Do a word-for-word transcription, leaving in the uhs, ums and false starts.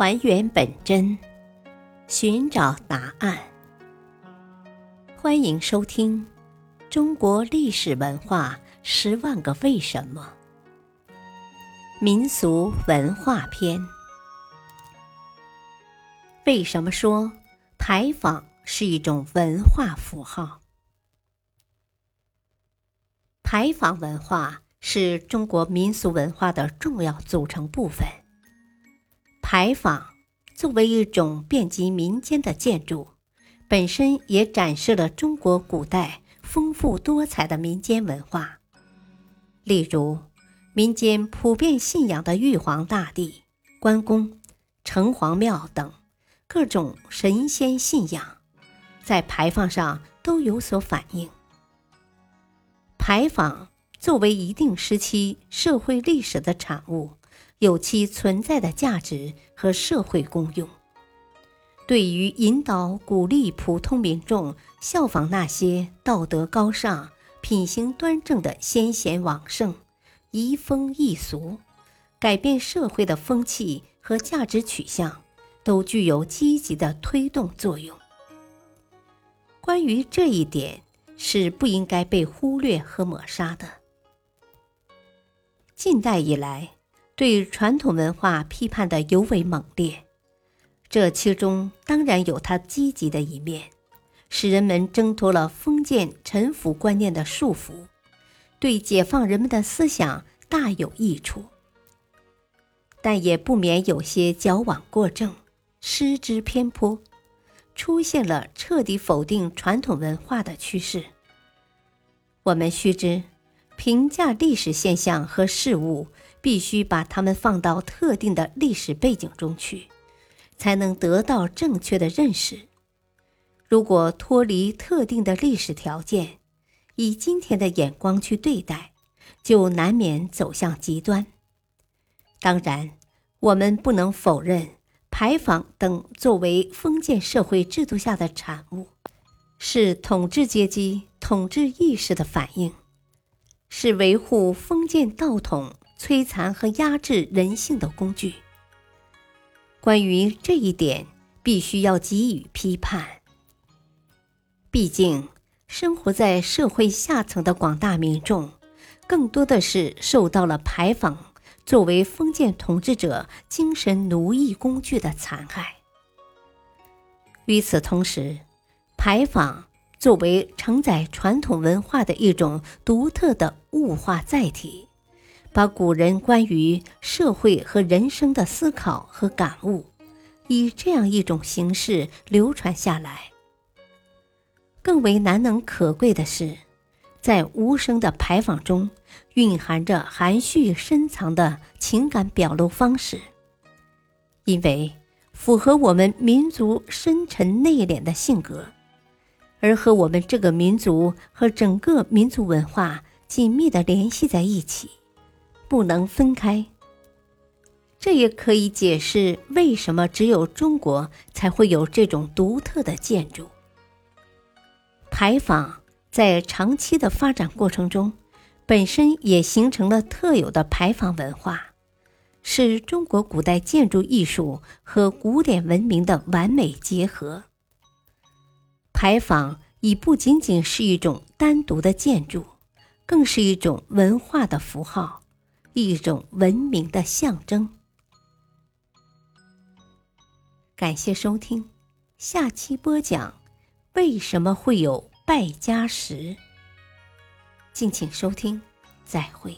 还原本真，寻找答案。欢迎收听中国历史文化十万个为什么民俗文化篇。为什么说牌坊是一种文化符号？牌坊文化是中国民俗文化的重要组成部分。牌坊作为一种遍及民间的建筑，本身也展示了中国古代丰富多彩的民间文化。例如，民间普遍信仰的玉皇大帝、关公、城隍庙等各种神仙信仰，在牌坊上都有所反映。牌坊作为一定时期社会历史的产物，有其存在的价值和社会功用，对于引导鼓励普通民众效仿那些道德高尚、品行端正的先贤往圣、移风易俗，改变社会的风气和价值取向，都具有积极的推动作用。关于这一点是不应该被忽略和抹杀的。近代以来，对传统文化批判的尤为猛烈，这其中当然有它积极的一面，使人们挣脱了封建臣服观念的束缚，对解放人们的思想大有益处。但也不免有些矫枉过正、失之偏颇，出现了彻底否定传统文化的趋势。我们须知，评价历史现象和事物必须把它们放到特定的历史背景中去，才能得到正确的认识。如果脱离特定的历史条件，以今天的眼光去对待，就难免走向极端。当然，我们不能否认牌坊等作为封建社会制度下的产物，是统治阶级统治意识的反映，是维护封建道统、摧残和压制人性的工具。关于这一点，必须要给予批判。毕竟，生活在社会下层的广大民众，更多的是受到了牌坊作为封建统治者精神奴役工具的残害。与此同时，牌坊作为承载传统文化的一种独特的物化载体，把古人关于社会和人生的思考和感悟，以这样一种形式流传下来。更为难能可贵的是，在无声的牌坊中，蕴含着含蓄深藏的情感表露方式。因为符合我们民族深沉内敛的性格，而和我们这个民族和整个民族文化紧密地联系在一起，不能分开。这也可以解释为什么只有中国才会有这种独特的建筑。牌坊在长期的发展过程中，本身也形成了特有的牌坊文化，是中国古代建筑艺术和古典文明的完美结合。牌坊已不仅仅是一种单独的建筑，更是一种文化的符号，一种文明的象征。感谢收听，下期播讲为什么会有败家石。敬请收听，再会。